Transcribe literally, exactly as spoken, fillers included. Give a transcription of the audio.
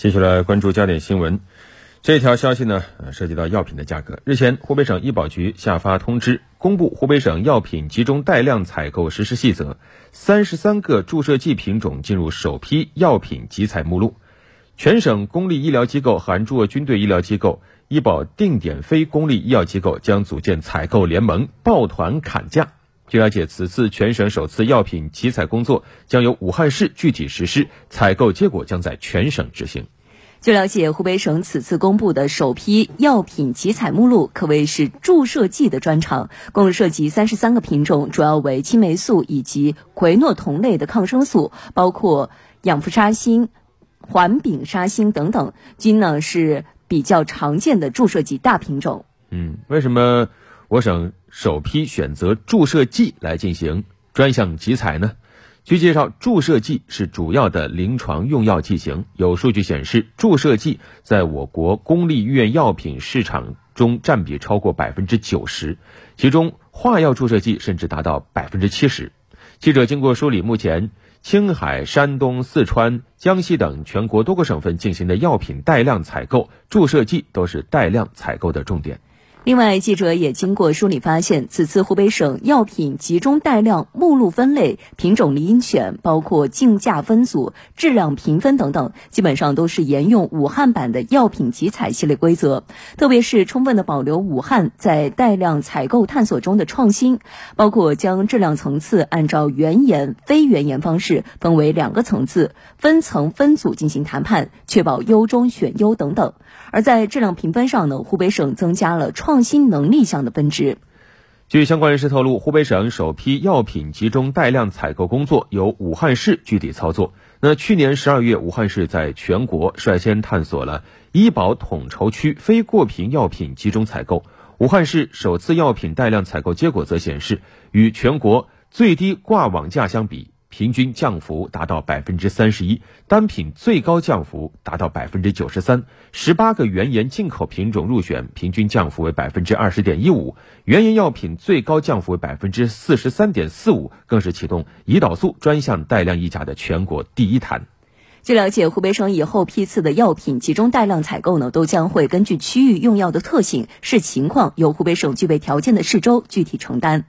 接下来关注焦点新闻。这条消息呢，涉及到药品的价格。日前，湖北省医保局下发通知，公布《湖北省药品集中带量采购实施细则》，三十三个注射剂品种进入首批药品集采目录。全省公立医疗机构含驻军队医疗机构、医保定点非公立医药机构将组建采购联盟，抱团砍价。据了解，此次全省首次药品集采工作将由武汉市具体实施，采购结果将在全省执行。据了解，湖北省此次公布的首批药品集采目录可谓是注射剂的专场，共涉及三十三个品种，主要为青霉素以及喹诺酮类的抗生素，包括氧氟沙星、环丙沙星等等，均呢是比较常见的注射剂大品种。嗯，为什么我省首批选择注射剂来进行专项集采呢？据介绍，注射剂是主要的临床用药剂型。有数据显示，注射剂在我国公立医院药品市场中占比超过 百分之九十， 其中化药注射剂甚至达到 百分之七十。 记者经过梳理，目前青海、山东、四川、江西等全国多个省份进行的药品带量采购，注射剂都是带量采购的重点。另外，记者也经过梳理发现，此次湖北省药品集中带量目录分类、品种遴选，包括竞价分组、质量评分等等，基本上都是沿用武汉版的药品集采系列规则，特别是充分的保留武汉在带量采购探索中的创新，包括将质量层次按照原研、非原研方式分为两个层次，分层分组进行谈判，确保优中选优等等。而在质量评分上呢，湖北省增加了创创新能力项的分支。据相关人士透露，湖北省首批药品集中带量采购工作由武汉市具体操作。那去年十二月，武汉市在全国率先探索了医保统筹区非过频药品集中采购。武汉市首次药品带量采购结果则显示，与全国最低挂网价相比，平均降幅达到 百分之三十一， 单品最高降幅达到 百分之九十三， 十八个原研进口品种入选，平均降幅为 百分之二十点一五， 原研药品最高降幅为 百分之四十三点四五， 更是启动胰岛素专项带量议价的全国第一谈。据了解，湖北省以后批次的药品集中带量采购呢，都将会根据区域用药的特性、视情况，由湖北省具备条件的市州具体承担。